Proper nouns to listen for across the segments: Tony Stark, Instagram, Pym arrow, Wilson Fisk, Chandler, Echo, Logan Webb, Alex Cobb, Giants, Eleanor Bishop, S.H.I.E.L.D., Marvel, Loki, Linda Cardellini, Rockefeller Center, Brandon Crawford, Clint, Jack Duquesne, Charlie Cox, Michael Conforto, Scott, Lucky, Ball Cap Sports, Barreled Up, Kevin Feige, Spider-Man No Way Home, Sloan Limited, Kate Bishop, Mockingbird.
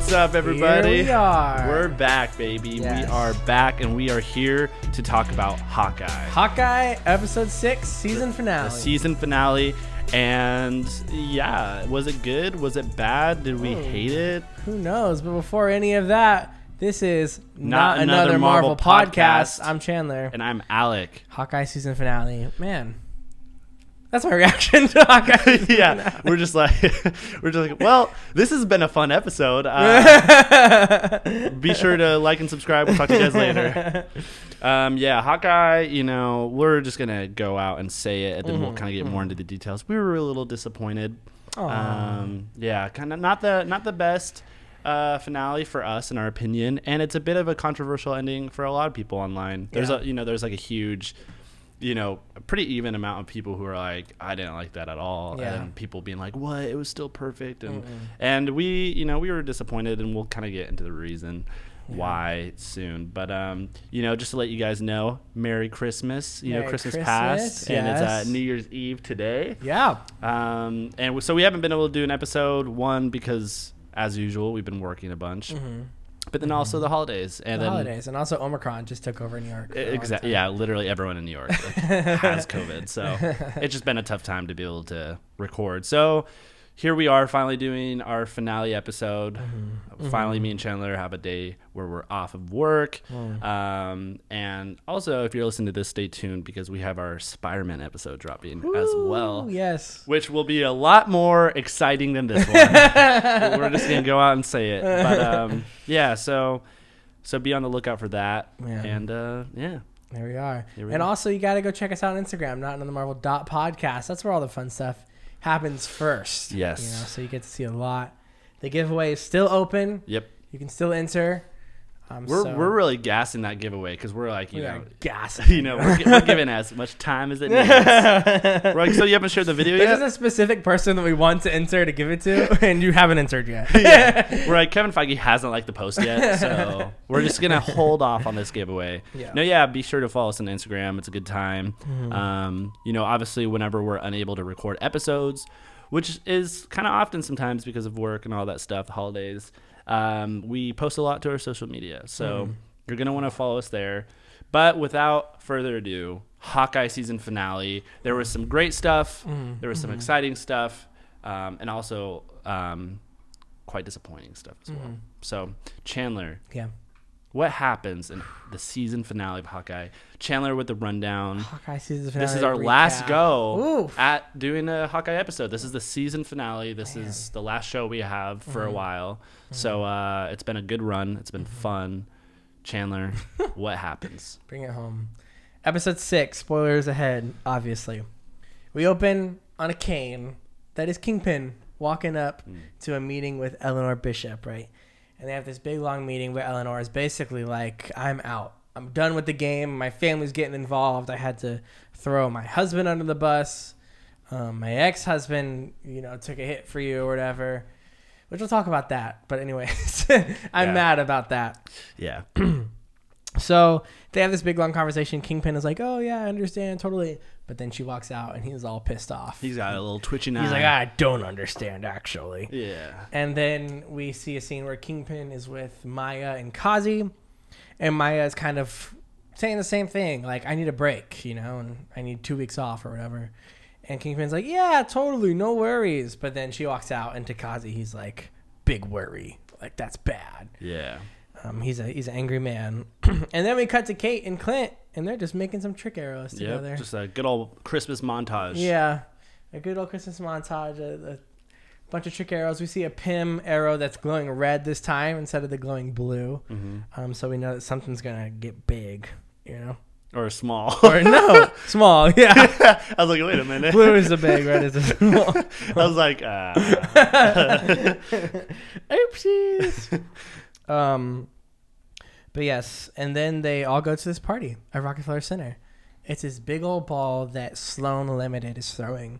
What's up, everybody? Here we are. We're back, baby. Yes. We are back, and we are here to talk about Hawkeye. Hawkeye, episode 6, season finale. The season finale. And yeah, was it good? Was it bad? Did we hate it? Who knows? But before any of that, this is Not Another Marvel podcast. I'm Chandler. And I'm Alec. Hawkeye season finale. Man. That's my reaction to Hawkeye. Yeah, we're just like, well, this has been a fun episode. Be sure to like and subscribe. We'll talk to you guys later. Yeah, Hawkeye, you know, we're just going to go out and say it, and then we'll kind of get more into the details. We were a little disappointed. Yeah, kind of not the best finale for us, in our opinion, and it's a bit of a controversial ending for a lot of people online. There's there's like a huge... you know, a pretty even amount of people who are like, I didn't like that at all. Yeah. And people being like, what? It was still perfect. And and we, you know, we were disappointed, and we'll kind of get into the reason why soon. But, you know, just to let you guys know, Merry Christmas. You know, Christmas passed, and it's New Year's Eve today. Yeah. And so we haven't been able to do an episode, one, because as usual, we've been working a bunch. But then also the holidays. And also Omicron just took over New York. Exactly. Yeah, literally everyone in New York has COVID. So it's just been a tough time to be able to record. So here we are finally doing our finale episode. Finally, me and Chandler have a day where we're off of work. And also, if you're listening to this, stay tuned, because we have our Spider-Man episode dropping as well. Yes. Which will be a lot more exciting than this one. We're just going to go out and say it. But yeah, so be on the lookout for that. Yeah. And yeah. There we are. And also, you got to go check us out on Instagram, notanothermarvel.podcast. That's where all the fun stuff happens first. Yes. You know, so you get to see a lot. The giveaway is still open. Yep. You can still enter. We're really gassing that giveaway, because we're like, we're giving as much time as it needs. We're like, so you haven't shared the video yet? There's a specific person that we want to enter to give it to, and you haven't entered yet. Yeah. We're like, Kevin Feige hasn't liked the post yet, so we're just going to hold off on this giveaway. Yeah. No, yeah, be sure to follow us on Instagram. It's a good time. You know, obviously, whenever we're unable to record episodes, which is kind of often sometimes because of work and all that stuff, the holidays, we post a lot to our social media, so you're going to want to follow us there. But without further ado, Hawkeye season finale. There was some great stuff. There was some exciting stuff, and also quite disappointing stuff as well. So, Chandler, what happens in the season finale of Hawkeye? Chandler with the rundown. Hawkeye season finale. This is our last go at doing a Hawkeye episode. This is the season finale. This is the last show we have for a while. So it's been a good run. It's been fun. Chandler, what happens? Bring it home. Episode 6, spoilers ahead, obviously. We open on a cane that is Kingpin walking up to a meeting with Eleanor Bishop, right? And they have this big, long meeting where Eleanor is basically like, I'm out. I'm done with the game. My family's getting involved. I had to throw my husband under the bus. My ex-husband, you know, took a hit for you or whatever, which we'll talk about that. But anyways, I'm mad about that. Yeah. So they have this big, long conversation. Kingpin is like, oh, yeah, I understand. Totally. But then she walks out, and he's all pissed off. He's got a little twitching eye. He's like, I don't understand, actually. Yeah. And then we see a scene where Kingpin is with Maya and Kazi. And Maya is kind of saying the same thing. Like, I need a break, you know, and I need 2 weeks off or whatever. And Kingpin's like, yeah, totally. No worries. But then she walks out, and to Kazi, he's like, big worry. Like, that's bad. Yeah. He's an angry man. And then we cut to Kate and Clint, and they're just making some trick arrows together. Just a good old Christmas montage. Yeah, a good old Christmas montage. A bunch of trick arrows. We see a Pym arrow that's glowing red this time instead of the glowing blue. So we know that something's going to get big, you know? Or small. Or no. Small, yeah. I was like, wait a minute. Blue is a big, red is a small. I was like, oopsies. But yes, and then they all go to this party at Rockefeller Center. It's this big old ball that Sloan Limited is throwing.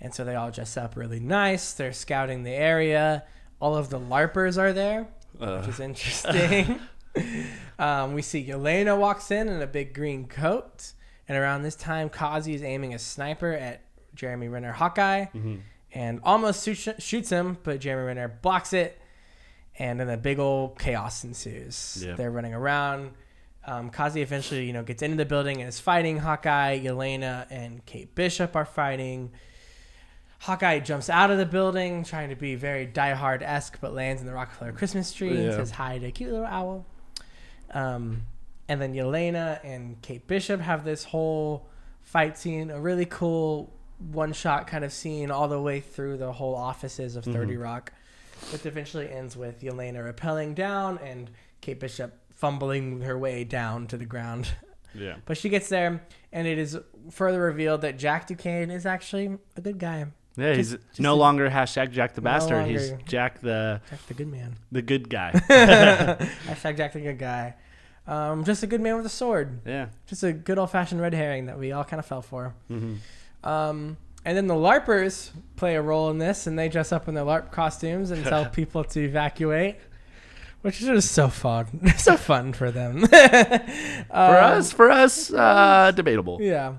And so they all dress up really nice. They're scouting the area. All of the LARPers are there, which is interesting. We see Yelena walks in a big green coat. And around this time, Kazi is aiming a sniper at Jeremy Renner Hawkeye and almost shoots him, but Jeremy Renner blocks it. And then a big old chaos ensues. Yep. They're running around. Kazi eventually, gets into the building and is fighting Hawkeye. Yelena and Kate Bishop are fighting. Hawkeye jumps out of the building, trying to be very Die Hard-esque, but lands in the Rockefeller Christmas tree and says hi to a cute little owl. And then Yelena and Kate Bishop have this whole fight scene, a really cool one-shot kind of scene all the way through the whole offices of 30 Rock, which eventually ends with Yelena rappelling down and Kate Bishop fumbling her way down to the ground. Yeah. But she gets there, and it is further revealed that Jack Duquesne is actually a good guy. Yeah, he's no longer hashtag Jack the Bastard. He's Jack the good man. The good guy. Hashtag Jack the good guy. Just a good man with a sword. Yeah. Just a good old-fashioned red herring that we all kind of fell for. Mm-hmm. And then the LARPers play a role in this, and they dress up in their LARP costumes and tell people to evacuate, which is just so fun. So fun for them. For us, debatable. Yeah.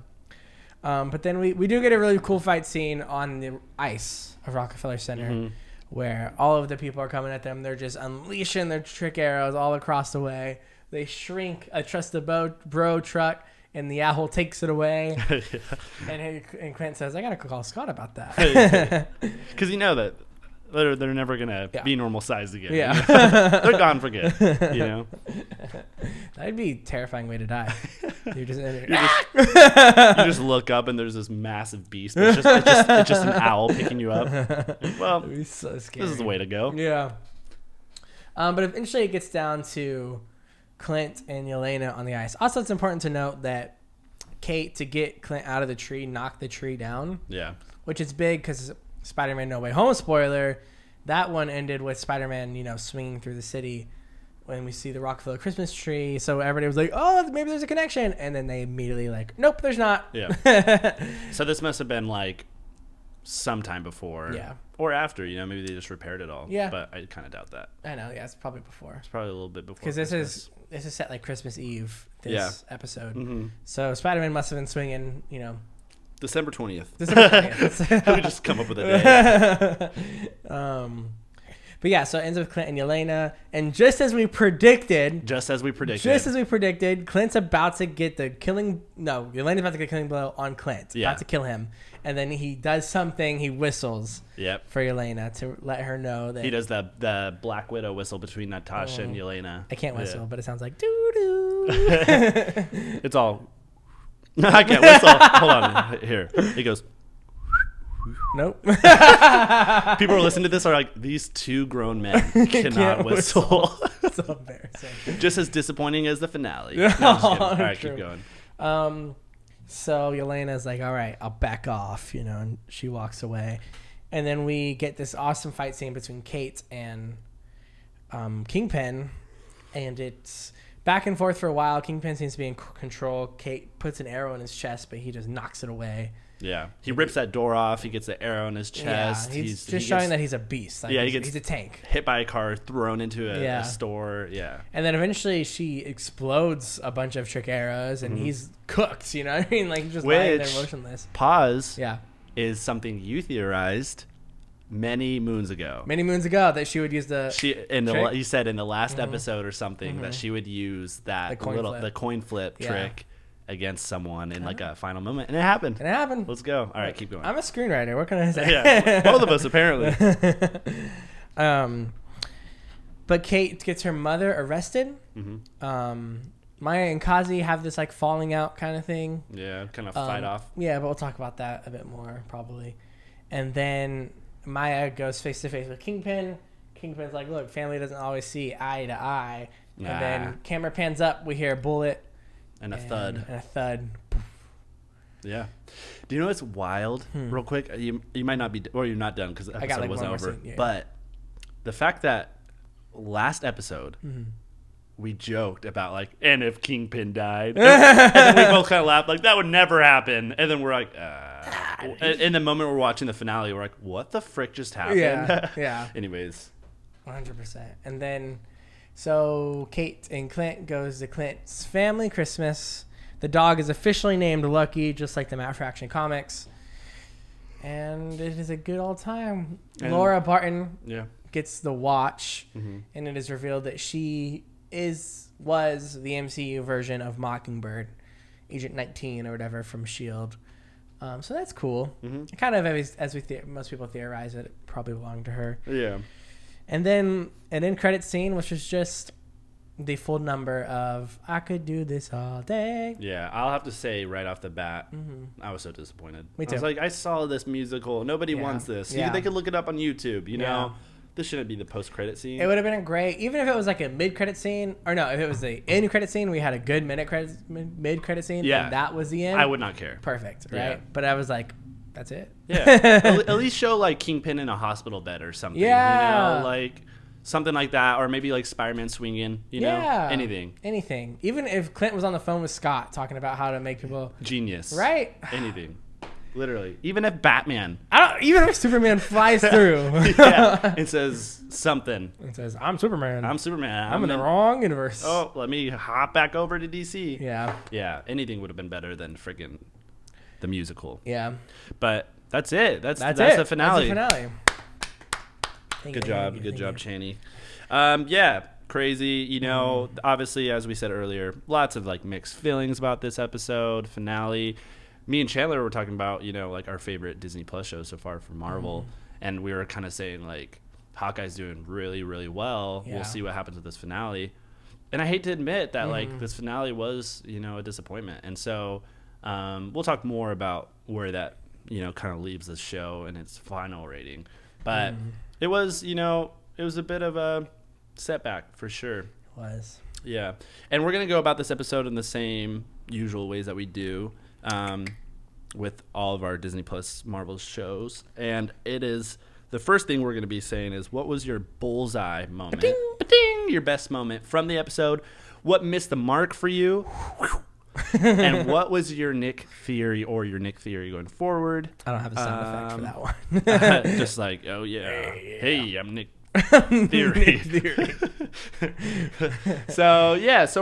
But then we do get a really cool fight scene on the ice of Rockefeller Center, where all of the people are coming at them. They're just unleashing their trick arrows all across the way. They shrink a trusted bro truck, and the owl takes it away. And Clint says, "I gotta call Scott about that," because that they're never gonna be normal size again. Yeah, they're gone for good. That'd be a terrifying way to die. You just look up and there's this massive beast. It's just an owl picking you up. Well, that'd be so scary. This is the way to go. Yeah. But eventually, it gets down to Clint and Yelena on the ice. Also, it's important to note that Kate, to get Clint out of the tree, knocked the tree down. Yeah. Which is big because Spider-Man No Way Home, spoiler, that one ended with Spider-Man, swinging through the city when we see the Rockefeller Christmas tree. So everybody was like, oh, maybe there's a connection. And then they immediately nope, there's not. Yeah. So this must have been sometime before. Yeah. Or after, maybe they just repaired it all. Yeah. But I kind of doubt that. I know. Yeah. It's probably before. It's probably a little bit before. Because this is set Christmas Eve, this episode. Mm-hmm. So Spider-Man must have been swinging, December 20th. December 20th. Can we just come up with a day? But yeah, so it ends with Clint and Yelena. And just as we predicted, Clint's about to get the killing... No, Yelena's about to get a killing blow on Clint. Yeah. About to kill him. And then he does something. He whistles for Yelena to let her know that... He does the Black Widow whistle between Natasha and Yelena. I can't whistle, but it sounds like doo-doo. It's all... I can't whistle. Hold on. Here. He goes... Nope. People who listen to this are like, these two grown men cannot whistle. It's so embarrassing. Just as disappointing as the finale. No, all right, true. Keep going. So Yelena's like, all right, I'll back off, and she walks away. And then we get this awesome fight scene between Kate and Kingpin. And it's back and forth for a while. Kingpin seems to be in control. Kate puts an arrow in his chest, but he just knocks it away. Yeah, he rips that door off. He gets the arrow in his chest. Yeah, he's showing that he's a beast. He gets he's a tank. Hit by a car, thrown into a store. Yeah, and then eventually she explodes a bunch of trick arrows, and he's cooked. You know what I mean? Like he's just lying there motionless. Pause. Yeah, is something you theorized many moons ago that she would use you said in the last episode or something that she would use the coin flip trick against someone in a final moment, and it happened. Let's go. All right, keep going. I'm a screenwriter, what can I say? Yeah, both of us apparently. But Kate gets her mother arrested. Maya and Kazi have this falling out kind of thing, kind of fight off, but we'll talk about that a bit more probably. And then Maya goes face to face with Kingpin's like, look, family doesn't always see eye to eye. And then camera pans up, we hear a bullet And a thud. Yeah. Do you know what's wild? Real quick, you might not be, or you're not done because the episode wasn't over. Yeah, but the fact that last episode we joked about and if Kingpin died, and then we both kind of laughed that would never happen. And then we're in the moment we're watching the finale, we're like, what the frick just happened? Yeah. Yeah. Anyways, 100%. And then. So Kate and Clint goes to Clint's family Christmas. The dog is officially named Lucky, just like the Matt Fraction comics. And it is a good old time. And Laura Barton gets the watch, and it is revealed that she was the MCU version of Mockingbird, Agent 19 or whatever from S.H.I.E.L.D. So that's cool. Kind of as most people theorize it, it probably belonged to her. Yeah. And then an end credit scene, which was just the full number of I could do this all day. Yeah, I'll have to say right off the bat, I was so disappointed. Me too. I was like, I saw this musical. Nobody wants this. Yeah. They could look it up on YouTube, you know? This shouldn't be the post-credit scene. It would have been great. Even if it was like a mid-credit scene, or no, if it was the end-credit scene, we had a good mid-credit scene, and that was the end. I would not care. Perfect, right? Yeah. But I was like, that's it? Yeah. At least show like Kingpin in a hospital bed or something. Yeah. You know, like something like that, or maybe like Spider-Man swinging, you know? Anything. Anything. Even if Clint was on the phone with Scott talking about how to make people... Genius. Right? Anything. Literally, even if Batman, even if Superman flies through, and says something. It says, "I'm Superman. I'm Superman. I'm in the wrong universe." Oh, let me hop back over to DC. Yeah, yeah. Anything would have been better than freaking the musical. Yeah, but that's it. That's it. The finale. That's the finale. Good job, Chaney. Yeah. Crazy, you know. Obviously, as we said earlier, lots of like mixed feelings about this episode finale. Me and Chandler were talking about, you know, like our favorite Disney Plus show so far from Marvel. And we were kind of saying, like, Hawkeye's doing really, really well. Yeah. We'll see what happens with this finale. And I hate to admit that, like, this finale was, you know, a disappointment. And so we'll talk more about where that, you know, kind of leaves the show and its final rating. But it was, you know, it was a bit of a setback for sure. It was. Yeah. And we're going to go about this episode in the same usual ways that we do. With all of our Disney Plus Marvel shows. And it is the first thing we're going to be saying is, what was your bullseye moment? Ba-ding, ba-ding, your best moment from the episode. What missed the mark for you? And what was your Nick Fury or your Nick Fury going forward? I don't have a sound effect for that one. Just like, oh yeah. Hey, I'm Nick Theory. So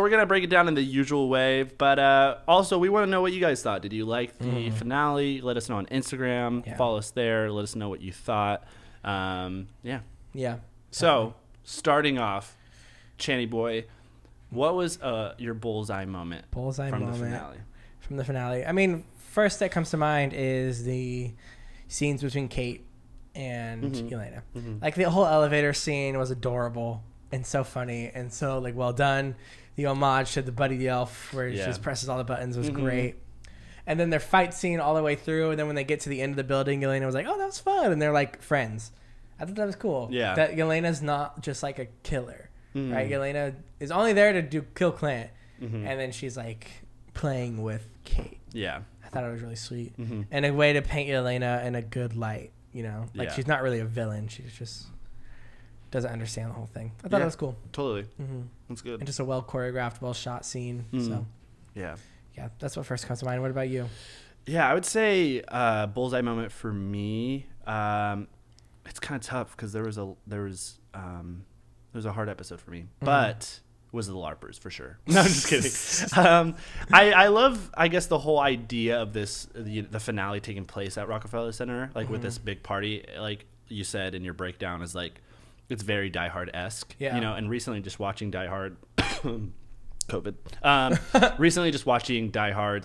we're gonna break it down in the usual way, but also we want to know what you guys thought. Did you like the finale? Let us know on Instagram. Follow us there. Let us know what you thought. So starting off, Chaney boy, what was your bullseye moment? From the finale. I mean, first that comes to mind is the scenes between Kate and Yelena. Like the whole elevator scene was adorable and so funny and so like well done. The homage to the Buddy the Elf where she just presses all the buttons was great. And then their fight scene all the way through, and then when they get to the end of the building, Yelena was like, oh, that was fun, and they're like friends. I thought that was cool. Yeah. That Yelena's not just like a killer. Right? Yelena is only there to kill Clint. And then she's like playing with Kate. Yeah. I thought it was really sweet. And a way to paint Yelena in a good light. You know, like she's not really a villain. She just doesn't understand the whole thing. I thought it was cool. Totally. That's good. And just a well choreographed, well shot scene. So yeah, that's what first comes to mind. What about you? Yeah, I would say bullseye moment for me. It's kind of tough because there was a hard episode for me, but it was the LARPers for sure. No, I'm just kidding. I love, I guess, the whole idea of this, the finale taking place at Rockefeller Center, like with this big party, like you said in your breakdown, is like, it's very Die Hard-esque, you know, and recently just watching Die Hard, COVID,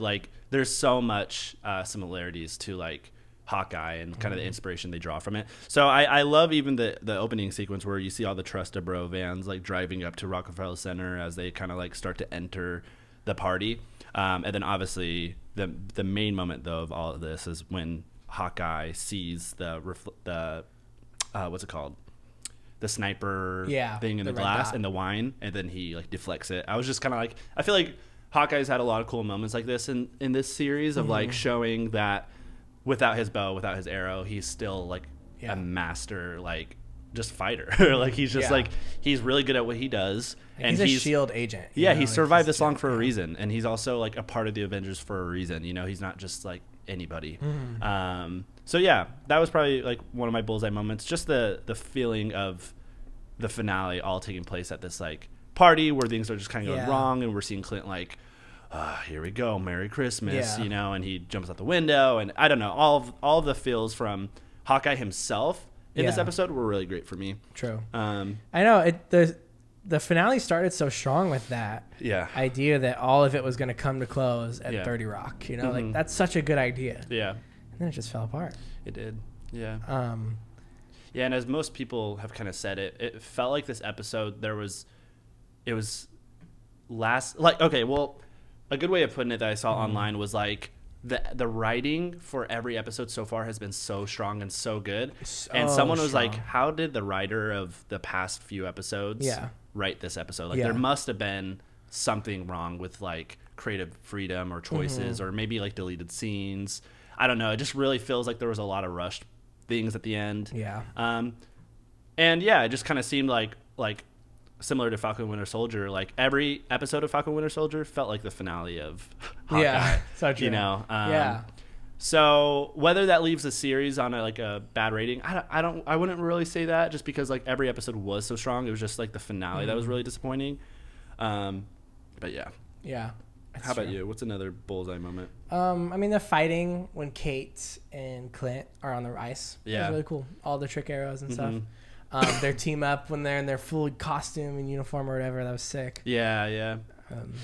like there's so much similarities to like Hawkeye and kind of the inspiration they draw from it. So I love even the opening sequence where you see all the Trust a Bro vans like driving up to Rockefeller Center as they kind of like start to enter the party. And then obviously the main moment though of all of this is when Hawkeye sees the sniper thing in the glass and the wine, and then he like deflects it. I was just kind of like, I feel like Hawkeye's had a lot of cool moments like this in this series of like showing that without his bow, without his arrow, he's still like a master, like just fighter. Like he's just like, he's really good at what he does. Like, and he's a S.H.I.E.L.D. agent. Yeah. Know? He survived this long for a reason. And he's also like a part of the Avengers for a reason. You know, he's not just like anybody. So yeah, that was probably like one of my bullseye moments. Just the feeling of the finale all taking place at this like party where things are just kind of going wrong. And we're seeing Clint like, here we go, Merry Christmas, you know, and he jumps out the window, and I don't know, all of the feels from Hawkeye himself in this episode were really great for me. True. I know it. The finale started so strong with that idea that all of it was going to come to close at 30 Rock. You know, like that's such a good idea. Yeah. And then it just fell apart. It did. Yeah. And as most people have kind of said, it felt like this episode a good way of putting it that I saw online was like the writing for every episode so far has been so strong and so good. So and someone was like, how did the writer of the past few episodes write this episode? Like there must have been something wrong with like creative freedom or choices or maybe like deleted scenes. I don't know. It just really feels like there was a lot of rushed things at the end. Yeah. It just kind of seemed like similar to Falcon Winter Soldier, like every episode of Falcon Winter Soldier felt like the finale of Hawkeye. Yeah, so true. You know? So whether that leaves the series on a bad rating, I wouldn't really say that just because like every episode was so strong. It was just like the finale that was really disappointing. But yeah. Yeah. How about you? What's another bullseye moment? The fighting when Kate and Clint are on the ice. Yeah. That was really cool. All the trick arrows and stuff. Their team up when they're in their full costume and uniform or whatever. That was sick. Yeah, yeah.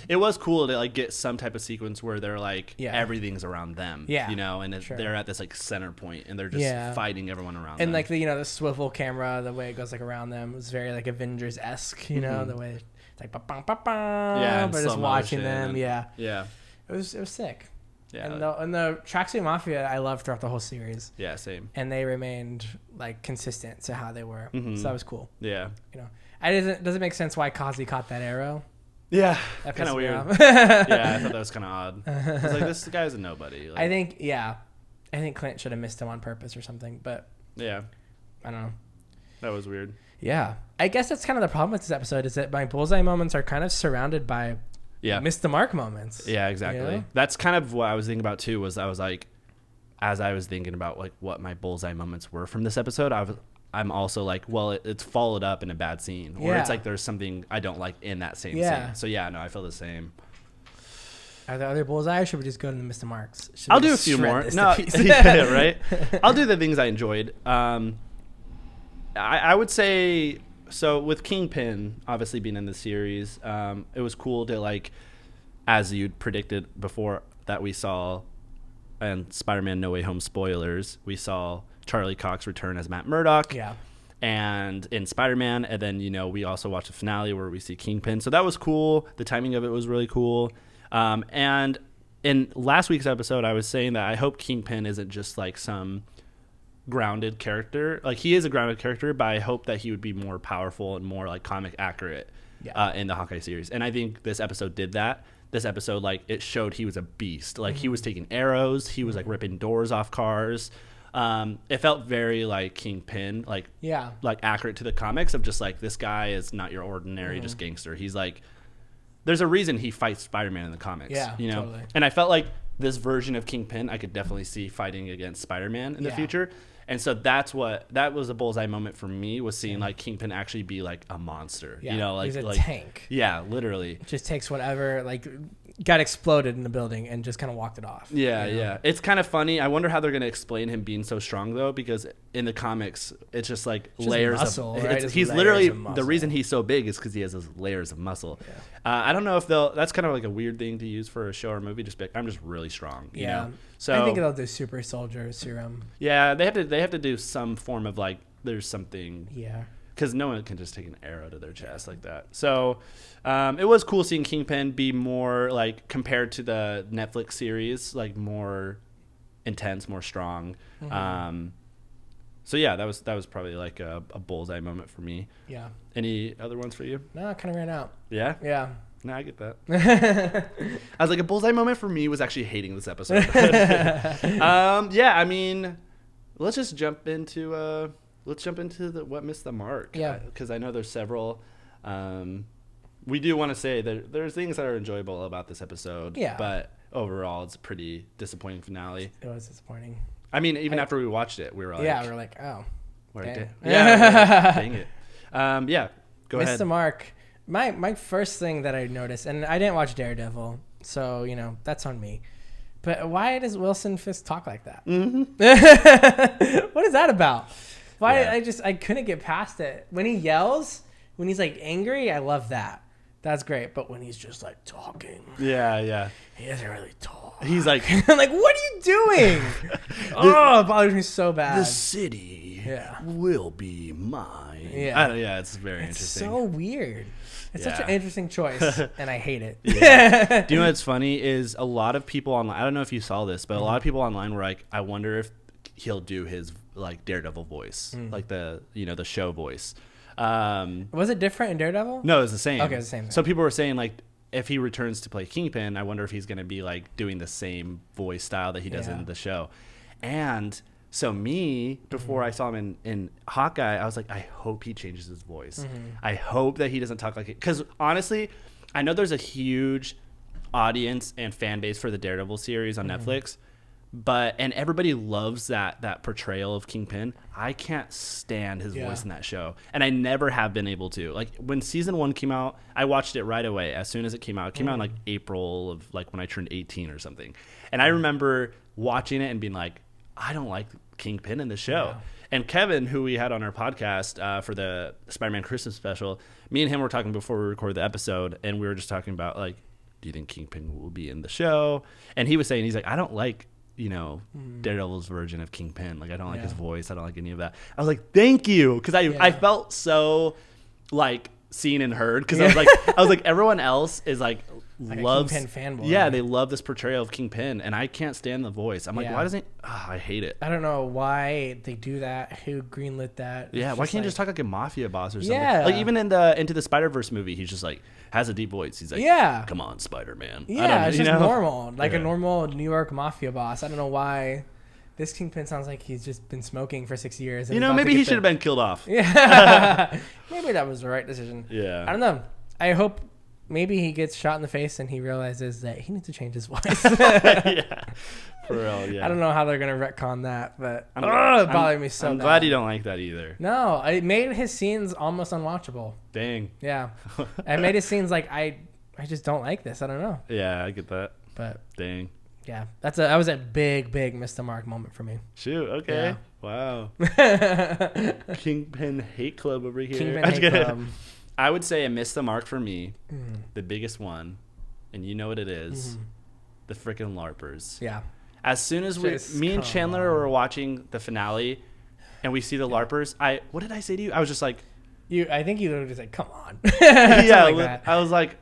It was cool to like get some type of sequence where they're like everything's around them. Yeah, you know, and they're at this like center point and they're just fighting everyone around them. And like the the swivel camera, the way it goes like around them was very like Avengers-esque. You know, the way it's like ba-bang, ba-bang, but just watching them. And, yeah. It was sick. Yeah, and the Tracksuit Mafia I loved throughout the whole series. Yeah, same. And they remained like consistent to how they were, so that was cool. Yeah, doesn't make sense why Kazi caught that arrow. Yeah, that kind of weird. Yeah, I thought that was kind of odd. I was like, this guy's a nobody. Like, I think Clint should have missed him on purpose or something. But yeah, I don't know. That was weird. Yeah, I guess that's kind of the problem with this episode is that my bullseye moments are kind of surrounded by. Yeah. Missed the mark moments. Yeah, exactly. Yeah. That's kind of what I was thinking about too, was I was like, as I was thinking about like what my bullseye moments were from this episode, I'm also like, well, it's followed up in a bad scene or it's like, there's something I don't like in that same scene. So yeah, no, I feel the same. Are there other bullseye or should we just go to the Mr. Marks? I'll do a few more. No, yeah, right. I'll do the things I enjoyed. I would say, so with Kingpin obviously being in the series, it was cool to like, as you'd predicted before that we saw, and Spider-Man No Way Home spoilers, we saw Charlie Cox return as Matt Murdock. Yeah. And in Spider-Man, and then we also watched the finale where we see Kingpin. So that was cool. The timing of it was really cool. And in last week's episode, I was saying that I hope Kingpin isn't just like some grounded character. Like he is a grounded character, but I hope that he would be more powerful and more like comic accurate in the Hawkeye series. And I think this episode did that. This episode, like, it showed he was a beast. Like he was taking arrows, he was like ripping doors off cars. It felt very like Kingpin, like accurate to the comics of just like, this guy is not your ordinary just gangster. He's like, there's a reason he fights Spider-Man in the comics. Yeah, you know? Totally. And I felt like this version of Kingpin I could definitely see fighting against Spider-Man in the future. And so that was a bullseye moment for me, was seeing like Kingpin actually be like a monster. Yeah. Like he's a tank. Yeah, literally. Just takes whatever, like got exploded in the building and just kind of walked it off. Yeah, yeah. It's kind of funny. I wonder how they're going to explain him being so strong though, because in the comics, it's just like just layers muscle, of right? He's layers literally of muscle. The reason he's so big is because he has those layers of muscle. Yeah. I don't know if that's kind of like a weird thing to use for a show or movie. Just be like, I'm just really strong. You know? So I think they'll do super soldier serum. Yeah, they have to do some form of like there's something. Yeah. Because no one can just take an arrow to their chest like that. So it was cool seeing Kingpin be more like compared to the Netflix series, like more intense, more strong. Mm-hmm. So yeah, that was probably like a bullseye moment for me. Yeah. Any other ones for you? No, I kind of ran out. Yeah. Yeah. No, I get that. I was like, a bullseye moment for me was actually hating this episode. Let's just jump into. Let's jump into the what missed the mark. Yeah. Because I know there's several. We do want to say that there's things that are enjoyable about this episode. Yeah. But overall, it's a pretty disappointing finale. It was disappointing. I mean, even after we watched it, we were like. Yeah, we were like, oh. Dang it. Go ahead. Missed the mark. My first thing that I noticed, and I didn't watch Daredevil, so, that's on me. But why does Wilson Fisk talk like that? Mm-hmm. What is that about? But yeah. I couldn't get past it. When he yells, when he's like angry, I love that. That's great. But when he's just like talking. Yeah, yeah. He doesn't really talk. He's like, I'm like, what are you doing? Oh, it bothers me so bad. The city will be mine. Yeah. It's very interesting. It's so weird. It's such an interesting choice, and I hate it. Yeah. Do you know what's funny is a lot of people online, I don't know if you saw this, but a lot of people online were like, I wonder if he'll do his like Daredevil voice, like the, you know, the show voice. Was it different in Daredevil? No, it was the same. Okay, the same thing. So people were saying like, if he returns to play Kingpin, I wonder if he's going to be like doing the same voice style that he does in the show. And so me, before I saw him in Hawkeye, I was like, I hope he changes his voice. I hope that he doesn't talk like it. Because honestly, I know there's a huge audience and fan base for the Daredevil series on Netflix. And everybody loves that portrayal of Kingpin. I can't stand his voice in that show. And I never have been able to. Like, when season 1 came out, I watched it right away. As soon as it came out. It came out in, like, April of, like, when I turned 18 or something. And I remember watching it and being like, I don't like Kingpin in the show. Yeah. And Kevin, who we had on our podcast for the Spider-Man Christmas special, me and him were talking before we recorded the episode, and we were just talking about, like, do you think Kingpin will be in the show? And he was saying, he's like, I don't like, you know, Daredevil's version of Kingpin. Like, I don't like his voice. I don't like any of that. I was like, thank you. Because I felt so like seen and heard. Because I was like, everyone else is like loves Kingpin fanboy. Yeah, they love this portrayal of Kingpin, and I can't stand the voice. I'm like, why doesn't? I hate it. I don't know why they do that. Who greenlit that? Yeah, why can't you just talk like a mafia boss or something? Yeah, like even in the Into the Spider-Verse movie, he's just like, has a deep voice. He's like, yeah, come on, Spider-Man. Yeah, it's just normal. Like a normal New York mafia boss. I don't know why this Kingpin sounds like he's just been smoking for 6 years. And maybe he should have been killed off. Yeah. Maybe that was the right decision. Yeah. I don't know. I hope maybe he gets shot in the face and he realizes that he needs to change his voice. Yeah. For real, yeah. I don't know how they're going to retcon that, but it bothered me so much. I'm glad you don't like that either. No, it made his scenes almost unwatchable. Dang. Yeah. It made his scenes like, I just don't like this. I don't know. Yeah, I get that. But dang. Yeah. That was a big, big missed the mark moment for me. Shoot. Okay. Yeah. Wow. Kingpin Hate Club over here. Kingpin Hate Club. I would say a missed the mark for me. The biggest one, and you know what it is, the freaking LARPers. Yeah. As soon as me and Chandler were watching the finale, and we see the LARPers, what did I say to you? I was just like, I think you literally just like, come on. Yeah, like I was like,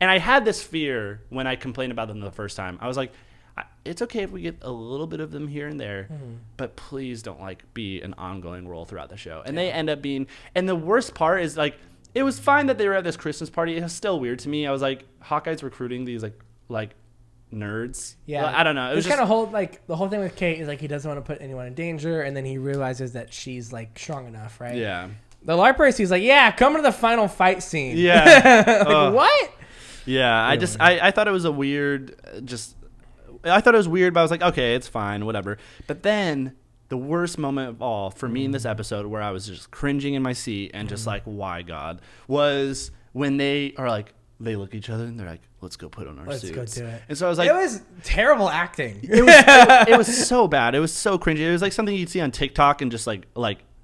and I had this fear when I complained about them the first time. I was like, it's okay if we get a little bit of them here and there, but please don't like be an ongoing role throughout the show. And they end up being. And the worst part is like, it was fine that they were at this Christmas party. It was still weird to me. I was like, Hawkeye's recruiting these like. Nerds. Yeah, I don't know. It was kind of the whole thing with Kate is like he doesn't want to put anyone in danger, and then he realizes that she's like strong enough, right? Yeah. The LARPers, he's like, yeah, come to the final fight scene. Yeah. Like what? Yeah, anyway. I thought it was weird, but I was like, okay, it's fine, whatever. But then the worst moment of all for me in this episode, where I was just cringing in my seat and just like, why God, was when they are like. They look at each other and they're like, let's go put on our suits. Let's go do it. And so I was like... It was terrible acting. It was so bad. It was so cringy. It was like something you'd see on TikTok and just like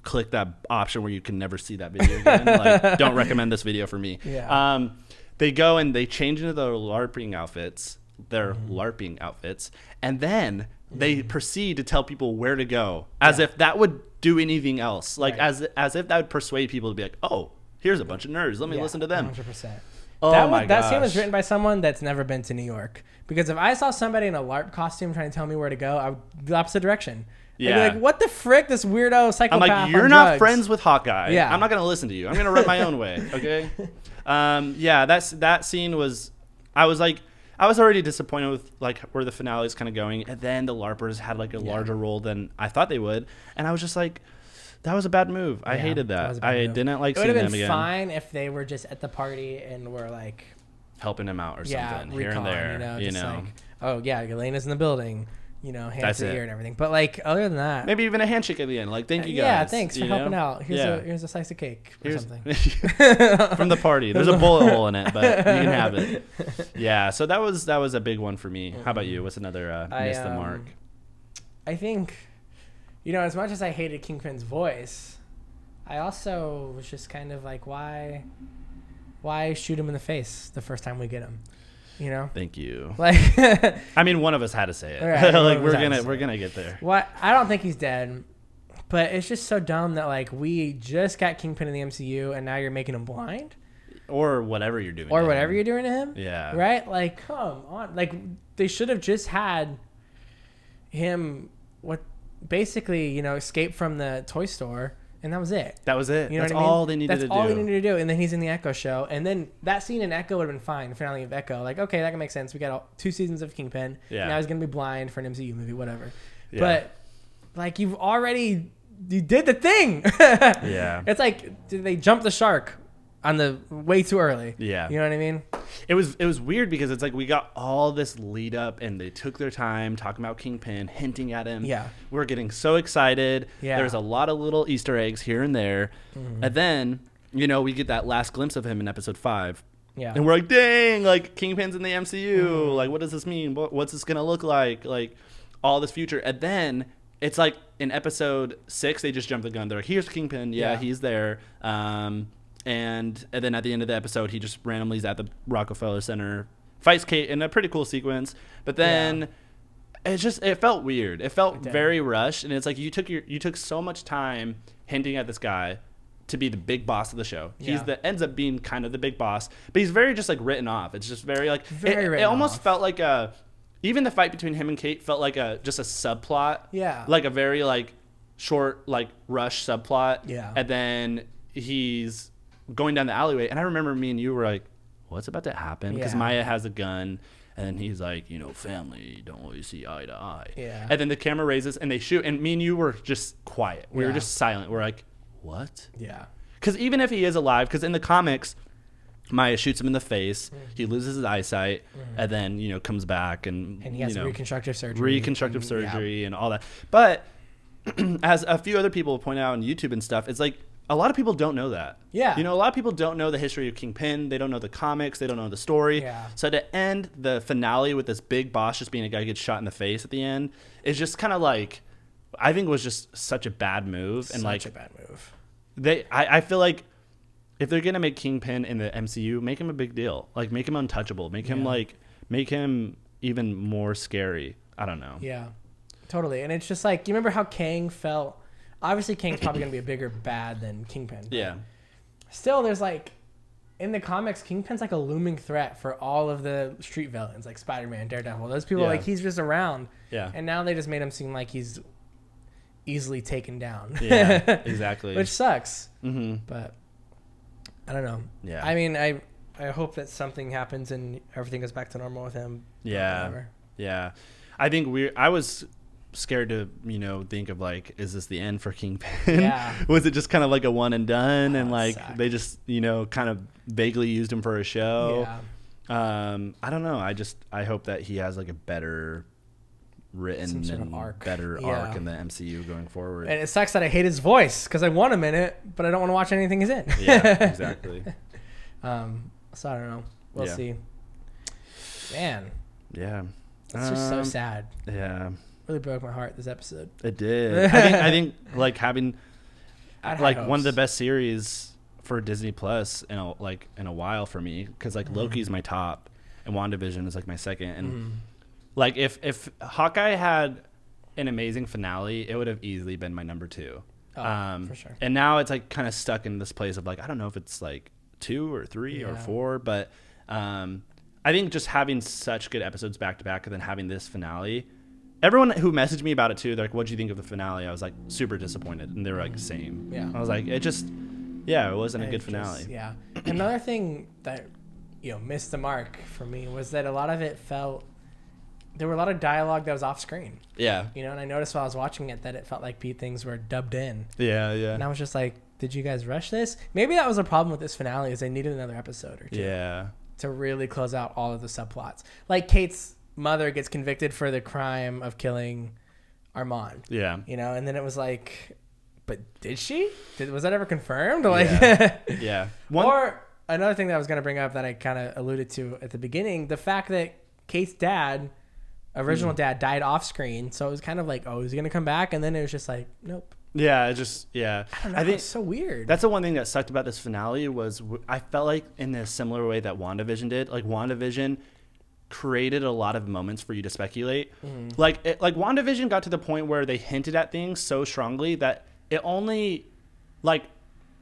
click that option where you can never see that video again. Like, don't recommend this video for me. Yeah. They go and they change into their LARPing outfits. And then they proceed to tell people where to go. As if that would do anything else. Like, as if that would persuade people to be like, oh, here's a bunch of nerds. Let me listen to them. 100%. Oh that scene was written by someone that's never been to New York. Because if I saw somebody in a LARP costume trying to tell me where to go, I would go the opposite direction. Yeah. I'd be like, what the frick, this weirdo psychopath. I'm like, you're not friends with Hawkeye. Yeah. I'm not going to listen to you. I'm going to run my own way. Okay. Yeah. That scene was, I was already disappointed with like where the finale is kind of going. And then the LARPers had like a larger role than I thought they would. And I was just like, that was a bad move. I hated that. I didn't like seeing them again. It would have been fine if they were just at the party and were like... helping him out or something. Recon, here and there. You know. Like, oh, yeah, Yelena's in the building. You know, hands to the ear and everything. But like, other than that... maybe even a handshake at the end. Like, thank you guys. Yeah, thanks for helping out. Here's a slice of cake or something. From the party. There's a bullet hole in it, but you can have it. Yeah, so that was a big one for me. How about you? What's another missed the mark? I think... you know, as much as I hated Kingpin's voice, I also was just kind of like, why shoot him in the face the first time we get him? You know? Thank you. Like, I mean, one of us had to say it. Right, like we're gonna get there. What? I don't think he's dead, but it's just so dumb that like we just got Kingpin in the MCU and now you're making him blind, or whatever you're doing, to him. Yeah. Right? Like, come on. Like, they should have just had him basically, you know, escape from the toy store. And that was it. You know That's what I mean? All they needed to do. That's all they needed to do. And then he's in the Echo show. And then that scene in Echo would have been fine. The finale of Echo. Like, okay, that can make sense. We got two seasons of Kingpin. Yeah. Now he's going to be blind for an MCU movie, whatever. Yeah. But, like, you did the thing. Yeah. It's like, did they jump the shark on the way too early? Yeah. You know what I mean? It was weird because it's like we got all this lead up and they took their time talking about Kingpin, hinting at him. Yeah. We're getting so excited. Yeah. There's a lot of little Easter eggs here and there. Mm-hmm. And then, you know, we get that last glimpse of him in episode 5. Yeah. And we're like, dang, like Kingpin's in the MCU. Mm-hmm. Like, what does this mean? What's this going to look like? Like, all this future. And then it's like in episode 6, they just jump the gun. They're like, here's Kingpin. Yeah. He's there. And then at the end of the episode, he just randomly is at the Rockefeller Center, fights Kate in a pretty cool sequence. But then it felt weird. It felt very rushed. And it's like you took so much time hinting at this guy to be the big boss of the show. Yeah. He's ends up being kind of the big boss, but he's very just like written off. It's just very like it almost felt like even the fight between him and Kate felt like just a subplot. Yeah, like a very like short like rush subplot. Yeah, and then he's going down the alleyway, and I remember me and you were like, what's about to happen? Because Maya has a gun, and he's like, you know, family, don't always see eye to eye. Yeah. And then the camera raises, and they shoot, and me and you were just quiet. We were just silent. We're like, what? Yeah. Because even if he is alive, because in the comics, Maya shoots him in the face, he loses his eyesight, and then, you know, comes back. And he has reconstructive surgery. And all that. But as a few other people point out on YouTube and stuff, it's like, a lot of people don't know that. Yeah. You know, a lot of people don't know the history of Kingpin. They don't know the comics. They don't know the story. Yeah. So to end the finale with this big boss just being a guy who gets shot in the face at the end is just kind of like, I think was just such a bad move. I feel like if they're going to make Kingpin in the MCU, make him a big deal. Like, make him untouchable. Make him make him even more scary. I don't know. Yeah, totally. And it's just like, you remember how Kang felt? Obviously, Kang's probably going to be a bigger bad than Kingpin. Yeah. Still, there's like, in the comics, Kingpin's like a looming threat for all of the street villains, like Spider-Man, Daredevil. Those people, like, he's just around. Yeah. And now they just made him seem like he's easily taken down. Yeah, exactly. Which sucks. Mm-hmm. But I don't know. Yeah. I mean, I hope that something happens and everything goes back to normal with him. Yeah. Yeah. I think I was scared to, you know, think of like, is this the end for Kingpin? Yeah. Was it just kind of like a one and done, and like sucked. They just, you know, kind of vaguely used him for a show? Yeah. I don't know. I hope that he has like a better written arc. Better arc in the MCU going forward. And it sucks that I hate his voice because I want him in it, but I don't want to watch anything he's in. Yeah, exactly. So I don't know. We'll see. Man. Yeah. It's just so sad. Yeah. Really broke my heart this episode. It did. I think like having like one of the best series for Disney Plus in a while for me, because like Loki's my top and WandaVision is like my second, and like if Hawkeye had an amazing finale, it would have easily been my number 2. Oh, for sure. And now it's like kind of stuck in this place of like, I don't know if it's like 2 or 3 or 4, but I think just having such good episodes back to back and then having this finale. Everyone who messaged me about it too, they're like, what'd you think of the finale? I was like, super disappointed. And they were like, same. Yeah. I was like, it wasn't a good finale. Yeah. Another thing that, you know, missed the mark for me was that a lot of it felt, there were a lot of dialogue that was off screen. Yeah. You know, and I noticed while I was watching it that it felt like things were dubbed in. Yeah, yeah. And I was just like, did you guys rush this? Maybe that was a problem with this finale, is they needed another episode or 2. Yeah. To really close out all of the subplots. Like Kate's mother gets convicted for the crime of killing Armand. Yeah. You know, and then it was like, but did she? Was that ever confirmed? Like, yeah. Yeah. Or another thing that I was going to bring up that I kind of alluded to at the beginning, the fact that Kate's dad original dad died off screen, so it was kind of like, oh, is he gonna come back? And then it was just like, nope. Yeah, it just, yeah. I don't know, I think it's so weird. That's the one thing that sucked about this finale was I felt like in a similar way that WandaVision did, like WandaVision created a lot of moments for you to speculate. Mm-hmm. Like WandaVision got to the point where they hinted at things so strongly that it only like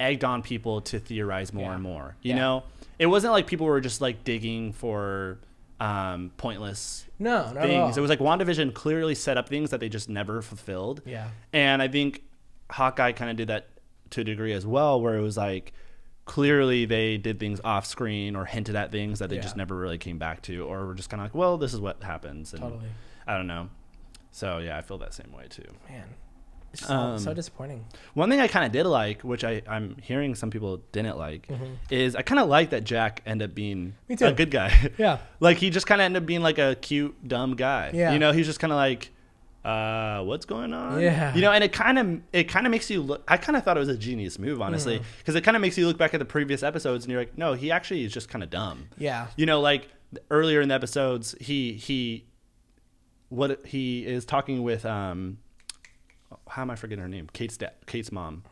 egged on people to theorize more and more, you know? It wasn't like people were just like digging for pointless things. Not at all. It was like WandaVision clearly set up things that they just never fulfilled. Yeah. And I think Hawkeye kind of did that to a degree as well, where it was like clearly they did things off screen or hinted at things that they just never really came back to, or were just kind of like, well, this is what happens. And totally. I don't know. So yeah, I feel that same way too. Man. It's so disappointing. One thing I kind of did like, which I'm hearing some people didn't like, is I kind of like that Jack ended up being a good guy. Yeah. Like he just kind of ended up being like a cute, dumb guy. Yeah. You know, he's just kind of like, what's going on? Yeah. You know, and it kind of makes you look, I kind of thought it was a genius move, honestly, because it kind of makes you look back at the previous episodes and you're like, no, he actually is just kind of dumb. Yeah. You know, like earlier in the episodes, he is talking with, how am I forgetting her name? Kate's mom.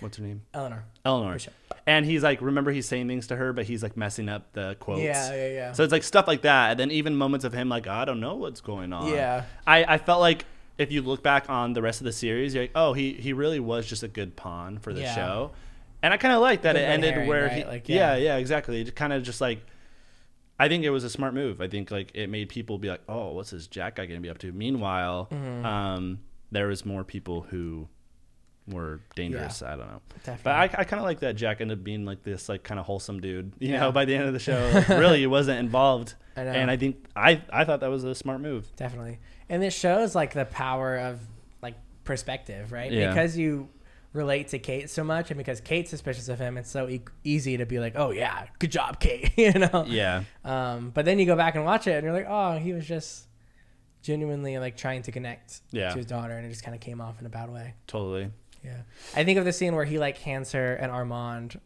What's her name? Eleanor. Bishop. And he's like, remember he's saying things to her, but he's like messing up the quotes. Yeah. So it's like stuff like that. And then even moments of him like, I don't know what's going on. Yeah. I felt like if you look back on the rest of the series, you're like, oh, he really was just a good pawn for the show. And I kind of like that it ended Harry, where right? Yeah, exactly. It kind of just like, I think it was a smart move. I think like it made people be like, oh, what's this Jack guy going to be up to? Meanwhile, there was more people who were dangerous. Yeah, I don't know. Definitely. But I kind of like that Jack ended up being like this, like kind of wholesome dude, you know, by the end of the show. Like, really, he wasn't involved. I know. And I think I thought that was a smart move. Definitely. And this shows like the power of like perspective, right? Yeah. Because you relate to Kate so much and because Kate's suspicious of him, it's so easy to be like, oh yeah, good job, Kate, you know? Yeah. But then you go back and watch it and you're like, oh, he was just genuinely like trying to connect to his daughter, and it just kind of came off in a bad way. Totally. Yeah. I think of the scene where he like hands her an Armand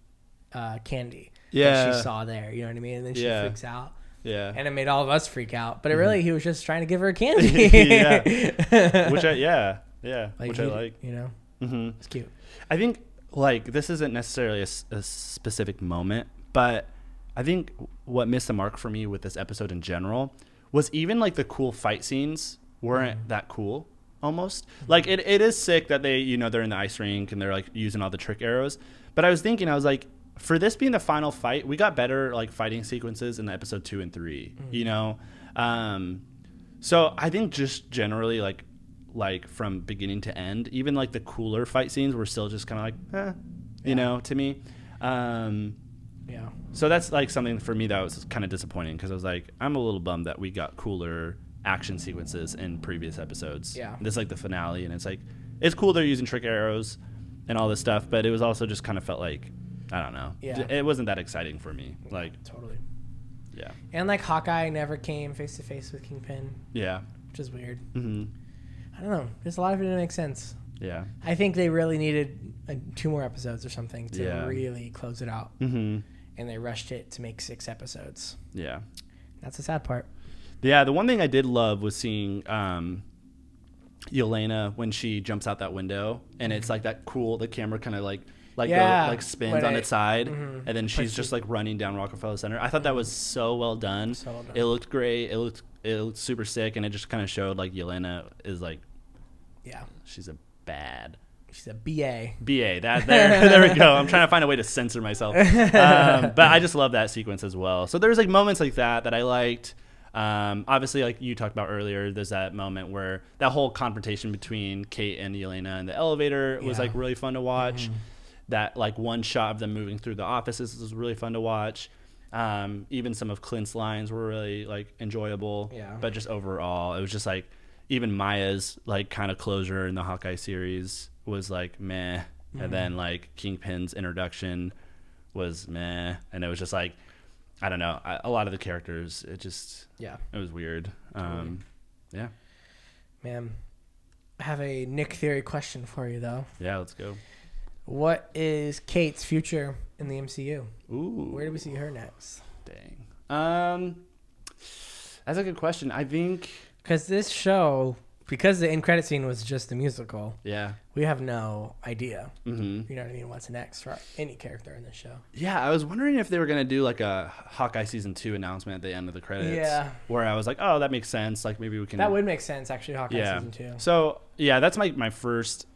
candy that she saw there, you know what I mean? And then she freaks out. Yeah. And it made all of us freak out, but it really, he was just trying to give her a candy. Which I like, you know. Mm-hmm. It's cute. I think like this isn't necessarily a specific moment, but I think what missed the mark for me with this episode in general was even like the cool fight scenes weren't that cool almost. Like it is sick that they, you know, they're in the ice rink and they're like using all the trick arrows. But I was thinking, I was like, for this being the final fight, we got better like fighting sequences in episode 2 and 3, you know? So I think just generally like from beginning to end, even like the cooler fight scenes were still just kind of like, you know, to me. Yeah. So that's like something for me that was kind of disappointing, because I was like, I'm a little bummed that we got cooler action sequences in previous episodes. Yeah. This is like the finale, and it's like, it's cool they're using trick arrows and all this stuff, but it was also just kind of felt like, I don't know. Yeah. It wasn't that exciting for me. Like totally. Yeah. And like Hawkeye never came face to face with Kingpin. Yeah. Which is weird. Mm-hmm. I don't know. There's a lot of it that makes sense. Yeah. I think they really needed 2 more episodes or something to really close it out. Mm-hmm. And they rushed it to make 6 episodes. Yeah. That's the sad part. Yeah. The one thing I did love was seeing Yelena when she jumps out that window, and it's like that cool, the camera kind of like spins on its side, and then she's just like running down Rockefeller Center. I thought that was so well done. So well done. It looked great. It looked super sick, and it just kind of showed like Yelena is like, she's a bad. She's a BA. BA. That there we go. I'm trying to find a way to censor myself. But I just love that sequence as well. So there's like moments like that I liked. Obviously, like you talked about earlier, there's that moment where that whole confrontation between Kate and Yelena in the elevator was like really fun to watch. Mm-hmm. That like one shot of them moving through the offices was really fun to watch. Even some of Clint's lines were really like enjoyable. Yeah. But just overall, it was just like even Maya's like kind of closure in the Hawkeye series was like meh, and then like Kingpin's introduction was meh, and it was just like, I don't know, a lot of the characters, it just it was weird. Totally. Man, I have a Nick Theory question for you though. Yeah, let's go. What is Kate's future in the MCU? Ooh, where do we see her next? Dang. I That's a good question. I think because this show, because the end credit scene was just the musical. Yeah. We have no idea. Mm-hmm. You know what I mean? What's next for any character in this show? Yeah, I was wondering if they were gonna do like a Hawkeye season 2 announcement at the end of the credits. Yeah. Where I was like, oh, that makes sense. Like maybe we can. That would make sense actually. Hawkeye season 2. So yeah, that's my first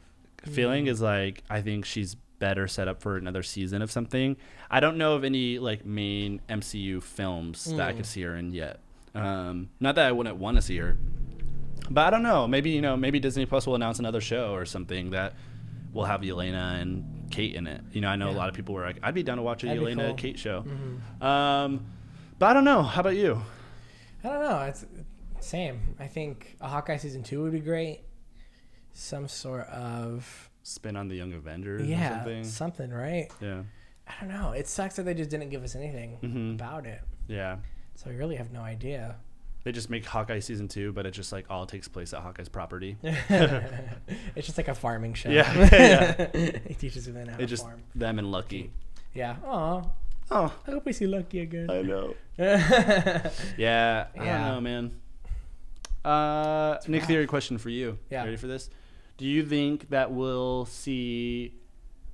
feeling is like I think she's better set up for another season of something. I don't know of any like main MCU films that I could see her in yet. Not that I wouldn't want to see her, but I don't know. Maybe, you know, maybe Disney Plus will announce another show or something that will have Yelena and Kate in it. You know, I know a lot of people were like, I'd be down to watch a Yelena and Kate show. Mm-hmm. But I don't know. How about you? I don't know. It's same. I think a Hawkeye season 2 would be great. Some sort of spin on the Young Avengers or something. Something, right? Yeah. I don't know. It sucks that they just didn't give us anything about it. Yeah. So we really have no idea. They just make Hawkeye season 2, but it just like all takes place at Hawkeye's property. It's just like a farming show. Yeah. It teaches them how to farm. Them and Lucky. Yeah. Oh. I hope we see Lucky again. I know. Yeah. I don't know, man. Nick rough. Theory question for you. Yeah. Ready for this? Do you think that we'll see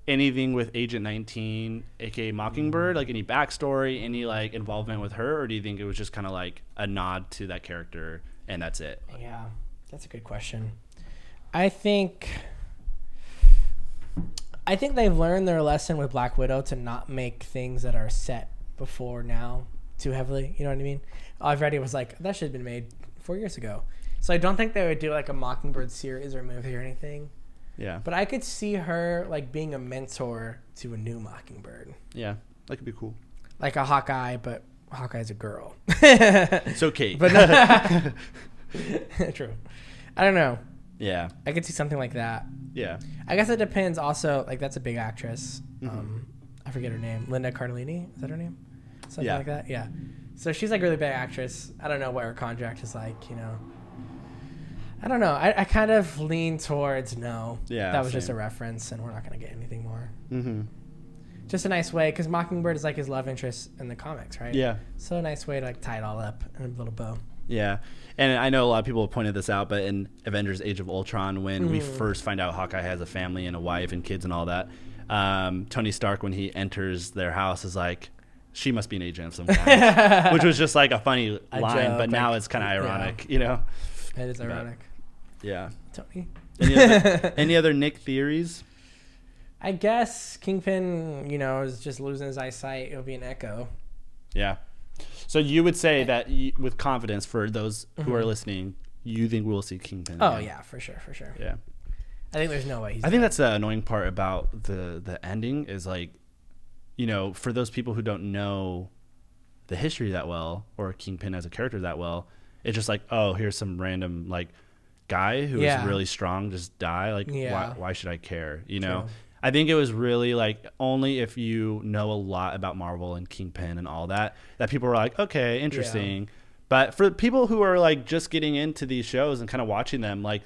anything with Agent 19, aka Mockingbird, like any backstory, any like involvement with her, or do you think it was just kind of like a nod to that character and that's it? Yeah, that's a good question. I think they've learned their lesson with Black Widow to not make things that are set before now too heavily. You know what I mean? Already was like that should have been made 4 years ago. So I don't think they would do like a Mockingbird series or movie or anything. Yeah. But I could see her like being a mentor to a new Mockingbird. Yeah. That could be cool. Like a Hawkeye, but Hawkeye's a girl. So Kate. But true. I don't know. Yeah. I could see something like that. Yeah. I guess it depends also. Like that's a big actress. Mm-hmm. I forget her name. Linda Cardellini. Is that her name? Something like that. Yeah. So she's like really big actress. I don't know what her contract is like, you know. I don't know. I kind of lean towards no. Yeah, that was just a reference, and we're not going to get anything more. Mm-hmm. Just a nice way, because Mockingbird is like his love interest in the comics, right? Yeah. So a nice way to like tie it all up in a little bow. Yeah, and I know a lot of people have pointed this out, but in Avengers: Age of Ultron, when we first find out Hawkeye has a family and a wife and kids and all that, Tony Stark, when he enters their house, is like, she must be an agent of some kind, which was just like a funny line, joke, but now it's kind of ironic, you know? It is ironic. Yeah. Tony. Any other Nick theories? I guess Kingpin, you know, is just losing his eyesight. It'll be an Echo. Yeah. So you would say that with confidence for those who are listening, you think we'll see Kingpin again? Oh, yeah, for sure. Yeah. I think there's no way he's I think that's the annoying part about the ending is like, you know, for those people who don't know the history that well or Kingpin as a character that well, it's just like, oh, here's some random, like, guy who is really strong just die, like why should I care, you know? True. I think it was really like only if you know a lot about Marvel and Kingpin and all that people were like, okay, interesting. But for people who are like just getting into these shows and kind of watching them, like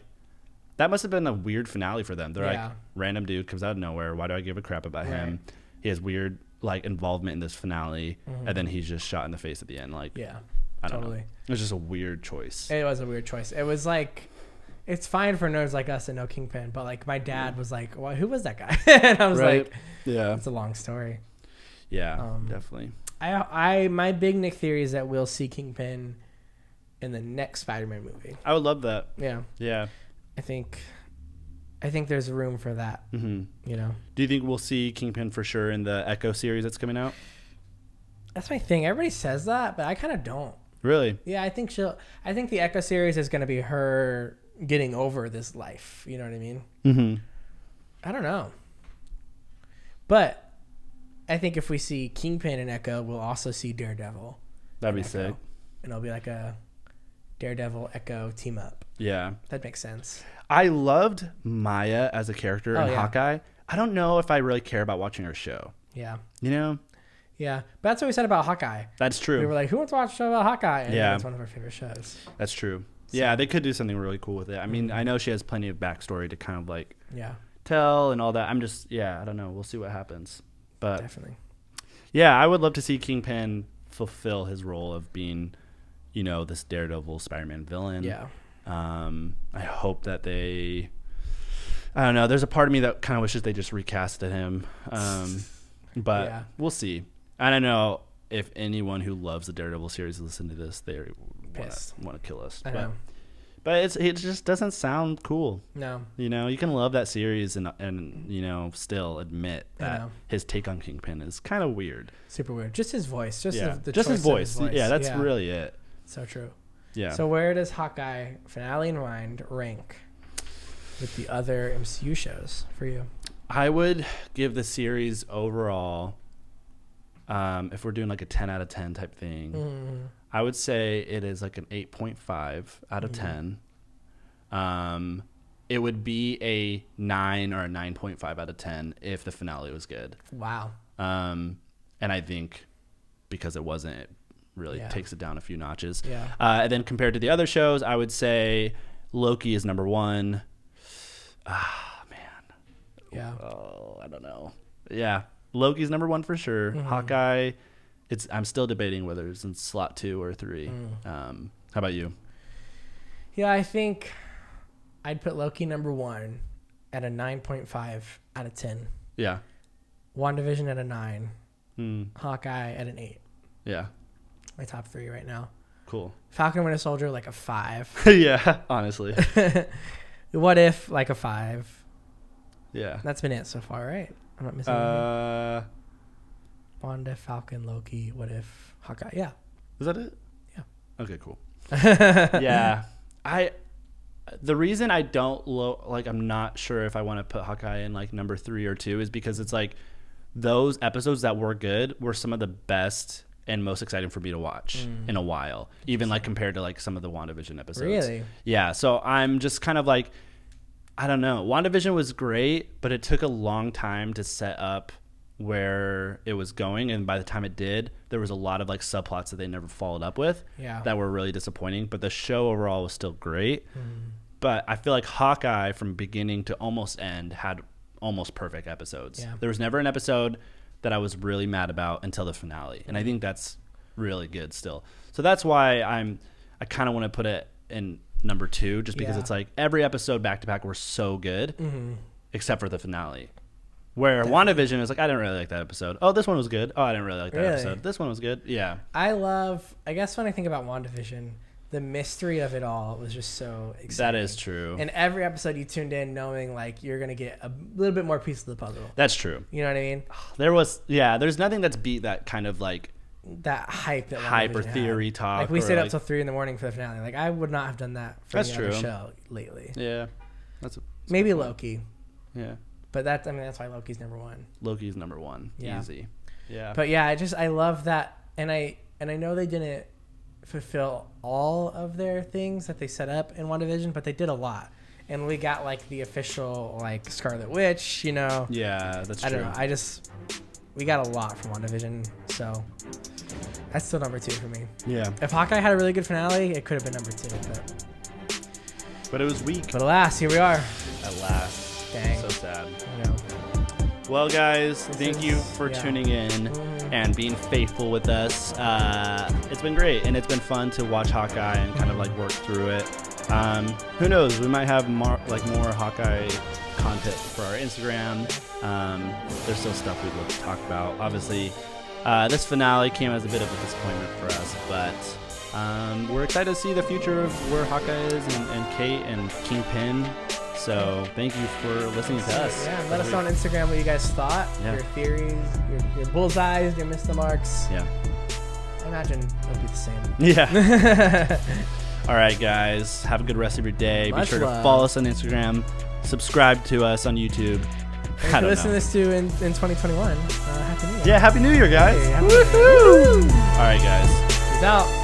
that must have been a weird finale for them. They're like, random dude comes out of nowhere, why do I give a crap about him? He has weird like involvement in this finale, and then he's just shot in the face at the end. Like I don't know. It was just a weird choice. It was like, it's fine for nerds like us to know Kingpin, but like my dad was like, well, who was that guy? And I was like, yeah, it's a long story. Yeah, definitely. My big Nick theory is that we'll see Kingpin in the next Spider-Man movie. I would love that. Yeah. Yeah. I think there's room for that. Mm-hmm. You know, do you think we'll see Kingpin for sure in the Echo series that's coming out? That's my thing. Everybody says that, but I kind of don't. Really? Yeah. I think the Echo series is going to be her getting over this life, you know what I mean? Mm-hmm. I don't know, but I think if we see Kingpin and Echo, we'll also see Daredevil. That'd be sick, and it'll be like a Daredevil Echo team up. Yeah, that makes sense. I loved Maya as a character in Hawkeye. I don't know if I really care about watching her show. Yeah, you know. Yeah, but that's what we said about Hawkeye. That's true. We were like, who wants to watch a show about Hawkeye? And it's one of our favorite shows. That's true. Yeah, they could do something really cool with it. I mean, I know she has plenty of backstory to kind of like tell and all that. I'm just, I don't know. We'll see what happens. But definitely. Yeah, I would love to see Kingpin fulfill his role of being, you know, this Daredevil Spider-Man villain. Yeah. I hope that they, I don't know. There's a part of me that kind of wishes they just recasted him. But yeah, we'll see. I don't know if anyone who loves the Daredevil series listen to this, they want to kill us. I know. But it just doesn't sound cool. No. You know, you can love that series and you know, still admit that his take on Kingpin is kind of weird. Super weird. Just his voice. Just his voice. Yeah, that's really it. So true. Yeah. So where does Hawkeye Finale in Mind rank with the other MCU shows for you? I would give the series overall, if we're doing like a 10 out of 10 type thing, I would say it is like an 8.5 out of 10. It would be a 9 or a 9.5 out of 10 if the finale was good. Wow. And I think because it wasn't, it really takes it down a few notches. Yeah. And then compared to the other shows, I would say Loki is number one. Ah, man. Yeah. Oh, I don't know. Yeah. Loki's number one for sure. Mm-hmm. Hawkeye, I'm still debating whether it's in slot 2 or 3. How about you? Yeah, I think I'd put Loki number one at a 9.5 out of 10. Yeah. WandaVision at a 9. Hawkeye at an 8. Yeah. My top 3 right now. Cool. Falcon Winter Soldier, like a 5. Yeah, honestly. What If, like a 5. Yeah. That's been it so far, right? I'm not missing anything. Wanda, Falcon, Loki, What If, Hawkeye. Yeah. Is that it? Yeah. Okay, cool. Yeah. The reason I don't I'm not sure if I want to put Hawkeye in like number 3 or 2 is because it's like those episodes that were good were some of the best and most exciting for me to watch in a while, even like compared to like some of the WandaVision episodes. Really? Yeah. So I'm just kind of like, I don't know. WandaVision was great, but it took a long time to set up where it was going, and by the time it did, there was a lot of like subplots that they never followed up with that were really disappointing, but the show overall was still great. But I feel like Hawkeye from beginning to almost end had almost perfect episodes. There was never an episode that I was really mad about until the finale, and I think that's really good still. So that's why I kind of want to put it in number 2, just because it's like every episode back to back were so good except for the finale. Where WandaVision is like, I didn't really like that episode. Oh, this one was good. Oh, I didn't really like that episode. This one was good. Yeah. I guess when I think about WandaVision, the mystery of it all was just so exciting. That is true. And every episode you tuned in knowing like you're going to get a little bit more piece of the puzzle. That's true. You know what I mean? There's nothing that's beat that kind of like, that hype that hyper theory had. Talk. Like we stayed up till 3 a.m. for the finale. Like I would not have done that for the other show lately. Yeah. That's maybe Loki. Yeah. But that's why Loki's number one. Loki's number one. Yeah. Easy. Yeah. But yeah, I love that. And I know they didn't fulfill all of their things that they set up in WandaVision, but they did a lot. And we got like the official like Scarlet Witch, you know. Yeah, that's true. I don't know. We got a lot from WandaVision, so that's still number 2 for me. Yeah. If Hawkeye had a really good finale, it could have been number 2. But it was weak. But alas, here we are. At last. Dang. So sad. I know. Well, guys, thank you for tuning in and being faithful with us. It's been great, and it's been fun to watch Hawkeye and kind of like work through it. Who knows? We might have more Hawkeye content for our Instagram. There's still stuff we'd love to talk about. Obviously, this finale came as a bit of a disappointment for us, but. We're excited to see the future of where Hawkeye is and Kate and Kingpin. So thank you for listening to us. Yeah, let us know on Instagram what you guys thought, your theories, your bullseyes, your missed the marks. Yeah. I imagine it'll be the same. Yeah. All right, guys. Have a good rest of your day. Much be sure love. To follow us on Instagram. Subscribe to us on YouTube. And if you listen to this in 2021, Happy New Year. Yeah, Happy New Year, guys. Happy New Year. Woo-hoo! All right, guys. Peace out.